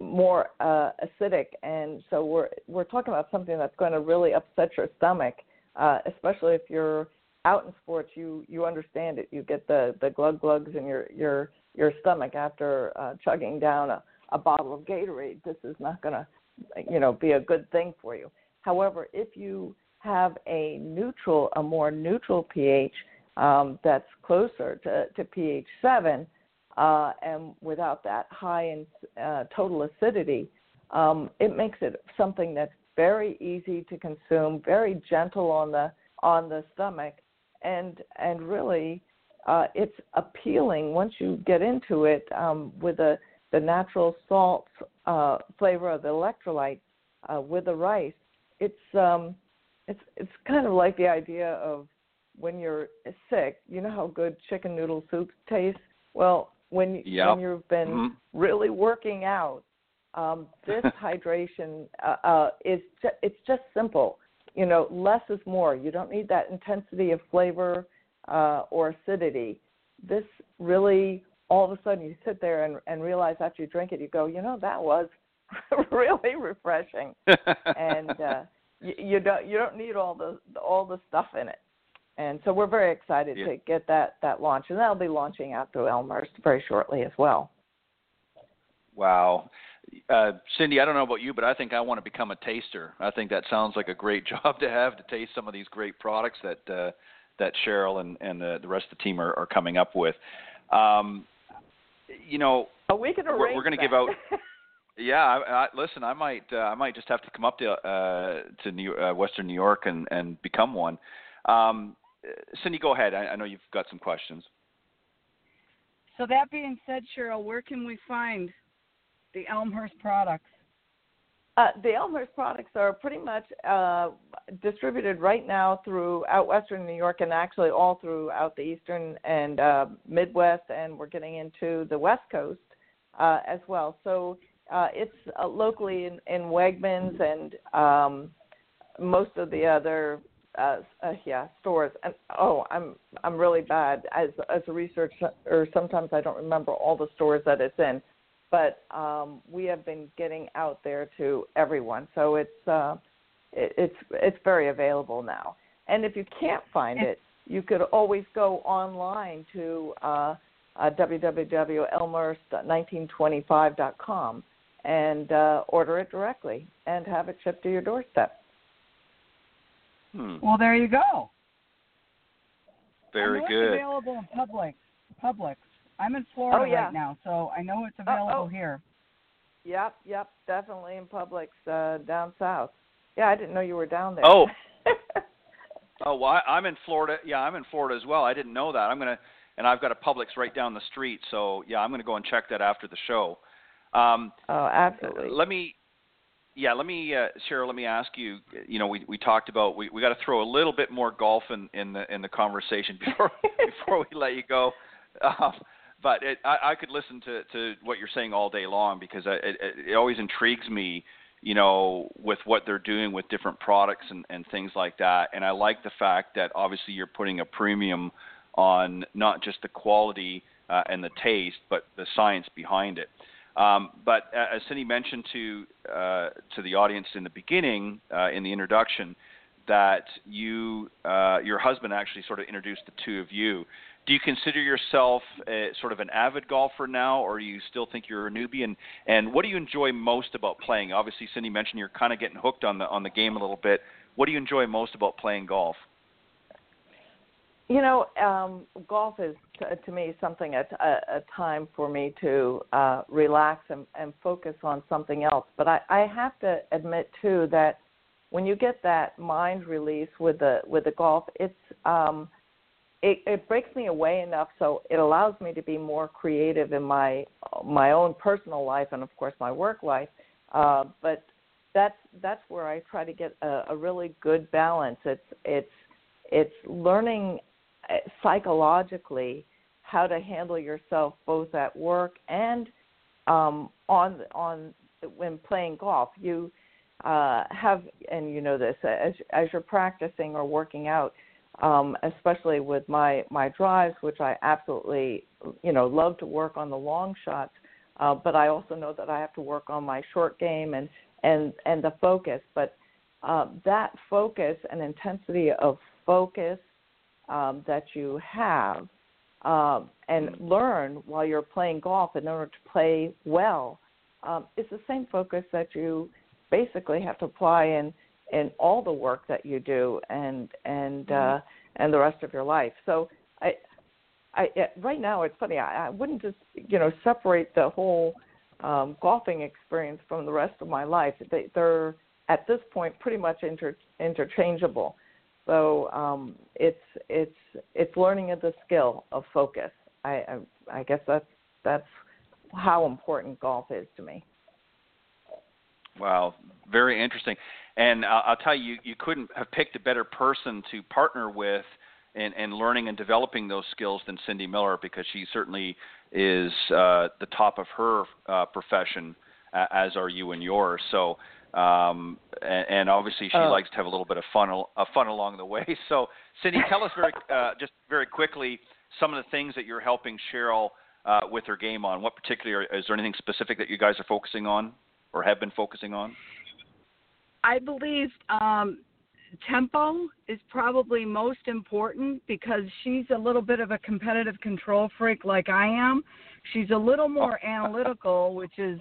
more acidic, and so we're talking about something that's going to really upset your stomach, especially if you're out in sports. You understand it. You get the glugs in your stomach after chugging down a bottle of Gatorade. This is not going to be a good thing for you. However, if you have a more neutral pH that's closer to pH 7, and without that high in total acidity, it makes it something that's very easy to consume, very gentle on the stomach, and really it's appealing once you get into it with the natural salt flavor of the electrolytes with the rice. It's kind of like the idea of when you're sick. You know how good chicken noodle soup tastes? Well, when you've been really working out, this hydration it's just simple. Less is more. You don't need that intensity of flavor or acidity. This really, all of a sudden, you sit there and realize after you drink it, you go, that was really refreshing, and you don't need all the stuff in it. And so we're very excited to get that launch, and that'll be launching out through Elmhurst very shortly as well. Wow. Cindy, I don't know about you, but I think I want to become a taster. I think that sounds like a great job to have, to taste some of these great products that that Cheryl and the rest of the team are coming up with. We're going to give out. Yeah, listen. I might just have to come up to Western New York and become one. Cindy, go ahead. I know you've got some questions. So that being said, Cheryl, where can we find the Elmhurst products? The Elmhurst products are pretty much distributed right now throughout Western New York, and actually all throughout the Eastern and Midwest, and we're getting into the West Coast as well. So it's locally in Wegmans and most of the other stores. And I'm really bad as a researcher. Sometimes I don't remember all the stores that it's in, but we have been getting out there to everyone. So it's very available now. And if you can't find it, you could always go online to www.elmhurst1925.com and order it directly and have it shipped to your doorstep. Well, there you go. Very good. It's available in Publix. I'm in Florida right now, so I know it's available here. Yep, definitely in Publix down south. Yeah, I didn't know you were down there. Oh, well, I'm in Florida. Yeah, I'm in Florida as well. I didn't know that. I've got a Publix right down the street. So yeah, I'm gonna go and check that after the show. Absolutely. Cheryl, let me ask you, we talked about, we got to throw a little bit more golf in the conversation before we let you go. But I could listen to what you're saying all day long, because it always intrigues me, with what they're doing with different products and things like that. And I like the fact that obviously you're putting a premium on not just the quality and the taste, but the science behind it. But as Cindy mentioned to the audience in the beginning, in the introduction, that your husband actually sort of introduced the two of you. Do you consider yourself sort of an avid golfer now, or do you still think you're a newbie? And what do you enjoy most about playing? Obviously, Cindy mentioned you're kind of getting hooked on the game a little bit. What do you enjoy most about playing golf? Golf is, to me, something, a time for me to relax and focus on something else. But I have to admit, too, that when you get that mind release with the golf, it breaks me away enough so it allows me to be more creative in my own personal life and, of course, my work life. But that's where I try to get a really good balance. It's learning psychologically how to handle yourself both at work and when playing golf. You have, and you know this, as you're practicing or working out, especially with my drives, which I absolutely love to work on the long shots. But I also know that I have to work on my short game and the focus. But that focus and intensity of focus that you have and learn while you're playing golf in order to play well is the same focus that you basically have to apply in all the work that you do and the rest of your life. So I right now it's funny. I wouldn't just separate the whole golfing experience from the rest of my life. They're at this point pretty much interchangeable. So it's learning of the skill of focus. I guess that's how important golf is to me. Wow, very interesting. And I'll tell you, you couldn't have picked a better person to partner with in learning and developing those skills than Cindy Miller, because she certainly is the top of her profession, as are you and yours. So, and obviously she likes to have a little bit of fun along the way. So, Cindy, tell us very quickly some of the things that you're helping Cheryl with her game on. What particular, is there anything specific that you guys are focusing on or have been focusing on? I believe tempo is probably most important, because she's a little bit of a competitive control freak like I am. She's a little more analytical, which is,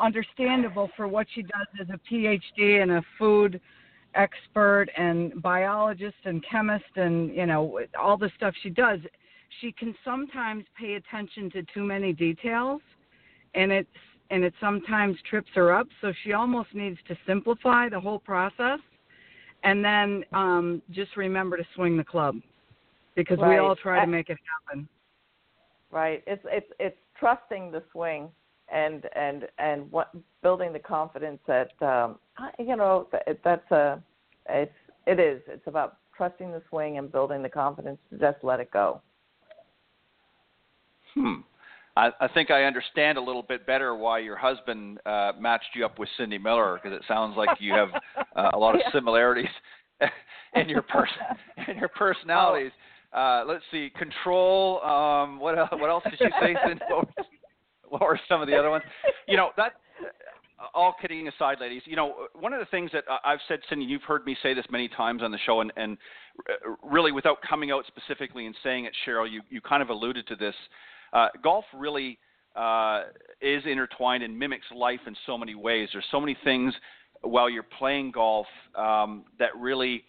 understandable for what she does as a PhD and a food expert and biologist and chemist and, all the stuff she does. She can sometimes pay attention to too many details, and it sometimes trips her up, so she almost needs to simplify the whole process, and then just remember to swing the club, because right. We all try to make it happen. Right. It's trusting the swing and what, building the confidence that it's about trusting the swing and building the confidence to just let it go. I think I understand a little bit better why your husband matched you up with Cindy Miller, because it sounds like you have a lot of similarities in your personalities. Let's see, control. What else did you say, Cindy? What were some of the other ones? All kidding aside, ladies, one of the things that I've said, Cindy, you've heard me say this many times on the show, and really without coming out specifically and saying it, Cheryl, you kind of alluded to this. Golf really is intertwined and mimics life in so many ways. There's so many things while you're playing golf that really,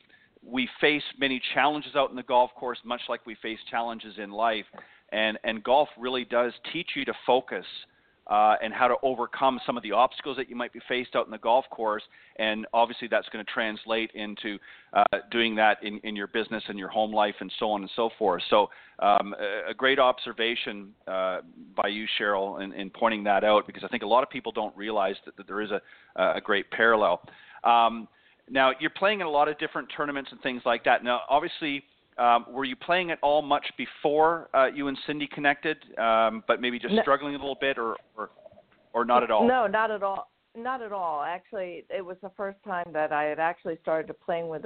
we face many challenges out in the golf course, much like we face challenges in life. And golf really does teach you to focus and how to overcome some of the obstacles that you might be faced out in the golf course. And obviously that's going to translate into doing that in your business and your home life and so on and so forth. So a great observation by you, Cheryl, in pointing that out, because I think a lot of people don't realize that there is a great parallel. Now, you're playing in a lot of different tournaments and things like that. Now, obviously, were you playing at all much before you and Cindy connected, but maybe just struggling a little bit or not at all? No, not at all. Not at all. Actually, it was the first time that I had actually started playing with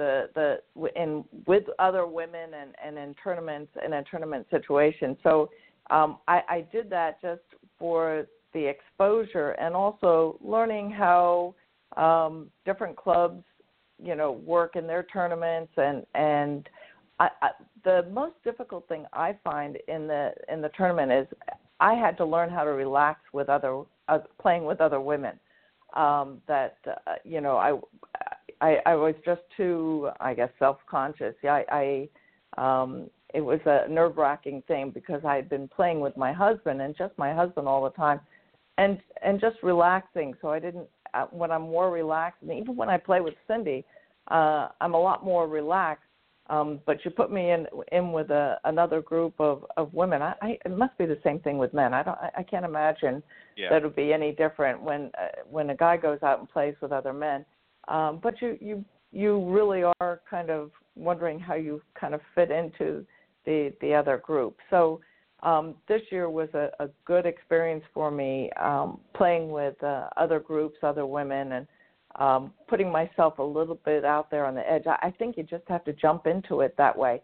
with other women and in tournaments, in a tournament situation. So I did that just for the exposure and also learning how different clubs, work in their tournaments and the most difficult thing I find in the tournament is I had to learn how to relax with playing with other women. I was just too, I guess, self-conscious. It was a nerve-wracking thing, because I had been playing with my husband and just my husband all the time, and just relaxing. So I didn't. When I'm more relaxed, and even when I play with Cindy, I'm a lot more relaxed. But you put me in with another group of women. It must be the same thing with men. I can't imagine that it would be any different when a guy goes out and plays with other men. But you really are kind of wondering how you kind of fit into the other group. So this year was a good experience for me, playing with other groups, other women, and putting myself a little bit out there on the edge. I think you just have to jump into it that way.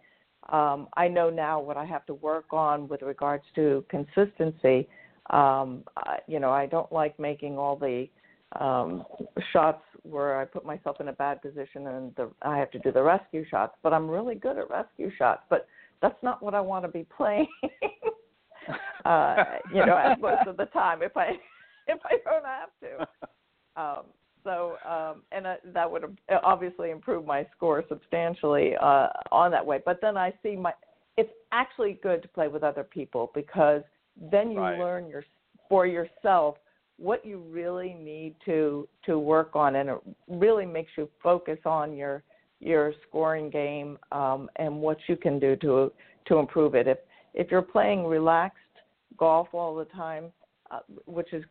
I know now what I have to work on with regards to consistency. I don't like making all the shots where I put myself in a bad position and I have to do the rescue shots, but I'm really good at rescue shots, but that's not what I want to be playing, most of the time if I don't have to. That would obviously improve my score substantially on that way. But then I see it's actually good to play with other people because then you learn for yourself what you really need to work on, and it really makes you focus on your scoring game and what you can do to improve it. If you're playing relaxed golf all the time, which is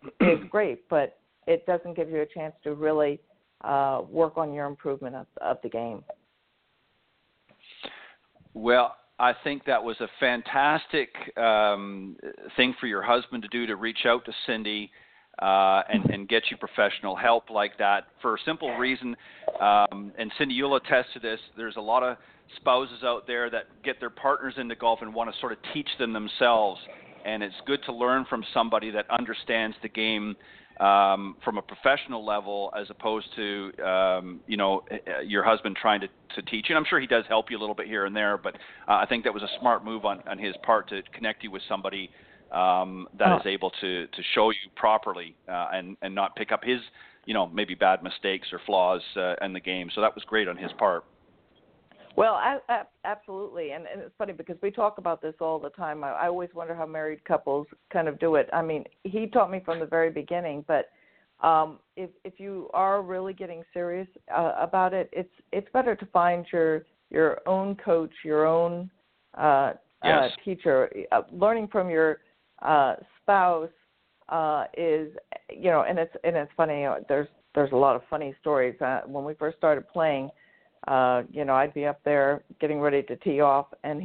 great, but it doesn't give you a chance to really work on your improvement of the game. Well, I think that was a fantastic thing for your husband to do, to reach out to Cindy and get you professional help like that for a simple reason. And Cindy, you'll attest to this. There's a lot of spouses out there that get their partners into golf and want to sort of teach them themselves. And it's good to learn from somebody that understands the game from a professional level, as opposed to, your husband trying to teach you. And I'm sure he does help you a little bit here and there, but I think that was a smart move on his part to connect you with somebody that is able to show you properly and not pick up his, maybe bad mistakes or flaws in the game. So that was great on his part. Well, I absolutely. And it's funny because we talk about this all the time. I always wonder how married couples kind of do it. I mean, he taught me from the very beginning, but if you are really getting serious about it, it's better to find your own coach, your own teacher. Learning from your spouse is, and it's funny. There's a lot of funny stories. When we first started playing, I'd be up there getting ready to tee off, and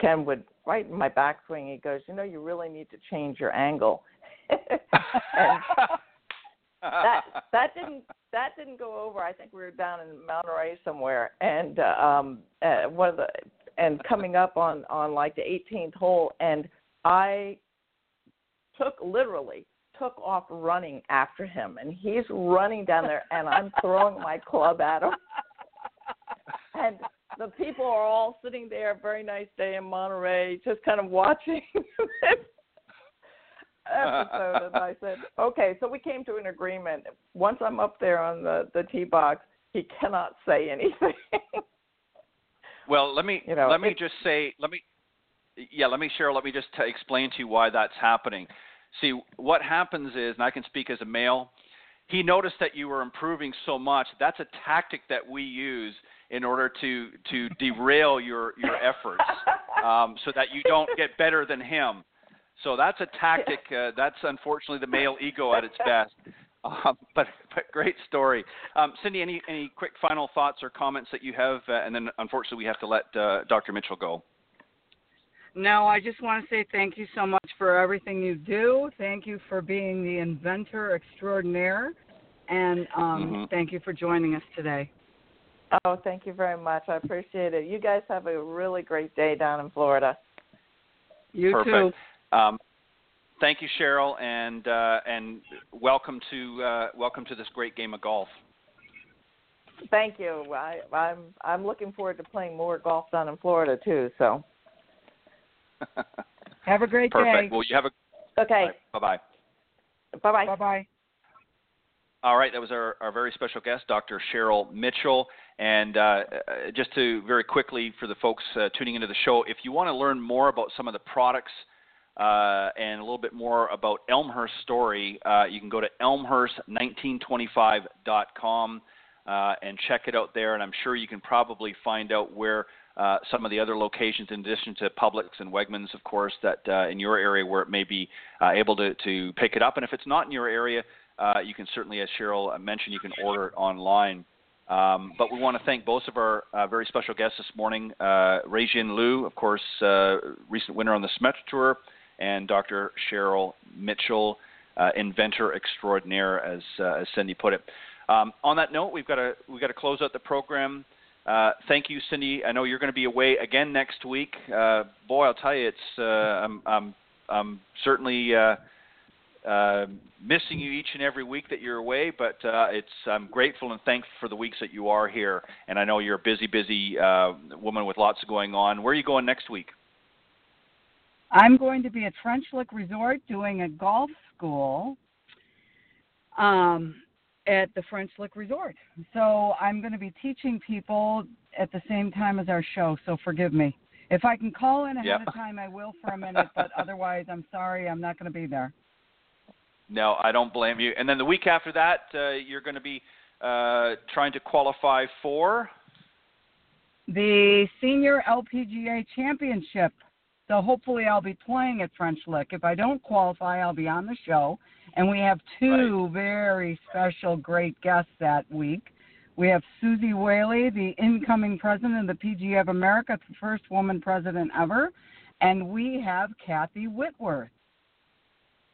Ken would, right in my backswing, he goes, you really need to change your angle. And that didn't go over. I think we were down in Monterey somewhere, and coming up on like the 18th hole, and I took off running after him, and he's running down there, and I'm throwing my club at him. And the people are all sitting there, very nice day in Monterey, just kind of watching this episode. And I said, okay, so we came to an agreement. Once I'm up there on the tee box, he cannot say anything. Well, let me, Cheryl, explain to you why that's happening. See, what happens is, and I can speak as a male, he noticed that you were improving so much. That's a tactic that we use in order to derail your efforts so that you don't get better than him. So that's a tactic. That's unfortunately the male ego at its best. But great story. Cindy, any quick final thoughts or comments that you have? And then unfortunately we have to let Dr. Mitchell go. No, I just want to say thank you so much for everything you do. Thank you for being the inventor extraordinaire. And thank you for joining us today. Oh, thank you very much. I appreciate it. You guys have a really great day down in Florida. You Perfect. Too. Thank you, Cheryl, and welcome to this great game of golf. Thank you. I'm looking forward to playing more golf down in Florida too. So. Have a great Perfect. Day. Perfect. Well, you have a okay. Right, bye bye. Bye bye. Bye bye. All right, that was our very special guest, Dr. Cheryl Mitchell. And just to very quickly for the folks tuning into the show, if you want to learn more about some of the products and a little bit more about Elmhurst's story, you can go to elmhurst1925.com and check it out there. And I'm sure you can probably find out where. Some of the other locations, in addition to Publix and Wegmans, of course, that in your area where it may be able to pick it up. And if it's not in your area, you can certainly, as Cheryl mentioned, you can order it online. But we want to thank both of our very special guests this morning, Ruixin Liu, of course, recent winner on the Symetra Tour, and Dr. Cheryl Mitchell, inventor extraordinaire, as Cindy put it. On that note, we've got to close out the program. Thank you, Cindy. I know you're going to be away again next week. Boy, I'll tell you, I'm certainly missing you each and every week that you're away, but I'm grateful and thankful for the weeks that you are here. And I know you're a busy woman with lots going on. Where are you going next week? I'm going to be at French Lick Resort doing a golf school at the French Lick Resort. So I'm going to be teaching people at the same time as our show, so forgive me. If I can call in ahead of time, I will for a minute, but otherwise, I'm sorry, I'm not going to be there. No, I don't blame you. And then the week after that, you're going to be trying to qualify for? The Senior LPGA Championship. So hopefully I'll be playing at French Lick. If I don't qualify, I'll be on the show. And we have two very special great guests that week. We have Susie Whaley, the incoming president of the PGA of America, the first woman president ever. And we have Kathy Whitworth.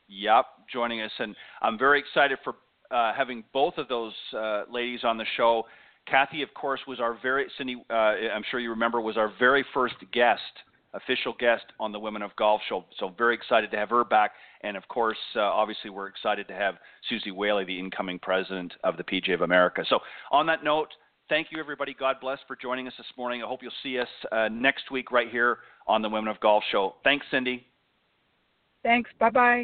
Yep, joining us. And I'm very excited for having both of those ladies on the show. Kathy, of course, was Cindy, I'm sure you remember, was our very first official guest on the Women of Golf Show. So very excited to have her back. And, of course, obviously we're excited to have Susie Whaley, the incoming president of the PGA of America. So on that note, thank you, everybody. God bless for joining us this morning. I hope you'll see us next week right here on the Women of Golf Show. Thanks, Cindy. Thanks. Bye-bye.